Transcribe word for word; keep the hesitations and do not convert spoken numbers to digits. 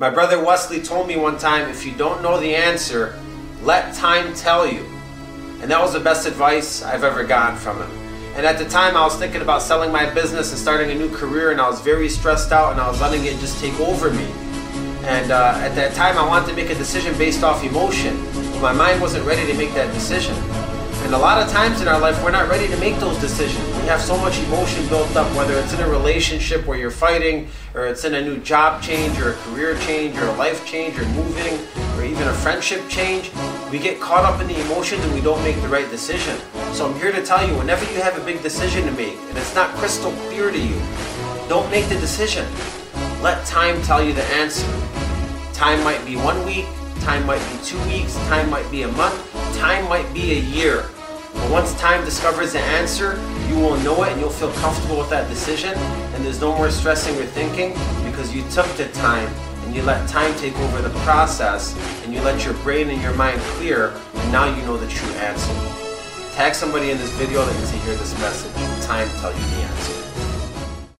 My brother Wesley told me one time, if you don't know the answer, let time tell you. And that was the best advice I've ever gotten from him. And at the time, I was thinking about selling my business and starting a new career, and I was very stressed out, and I was letting it just take over me. And uh, at that time, I wanted to make a decision based off emotion, but my mind wasn't ready to make that decision. And a lot of times in our life, we're not ready to make those decisions. We have so much emotion built up, whether it's in a relationship where you're fighting, or it's in a new job change, or a career change, or a life change, or moving, or even a friendship change. We get caught up in the emotions and we don't make the right decision. So I'm here to tell you, whenever you have a big decision to make, and it's not crystal clear to you, don't make the decision. Let time tell you the answer. Time might be one week, time might be two weeks, time might be a month, time might be a year. But once time discovers the answer, you will know it and you'll feel comfortable with that decision, and there's no more stressing or thinking, because you took the time and you let time take over the process, and you let your brain and your mind clear, and now you know the true answer. Tag somebody in this video that needs to hear this message. Time tells you the answer.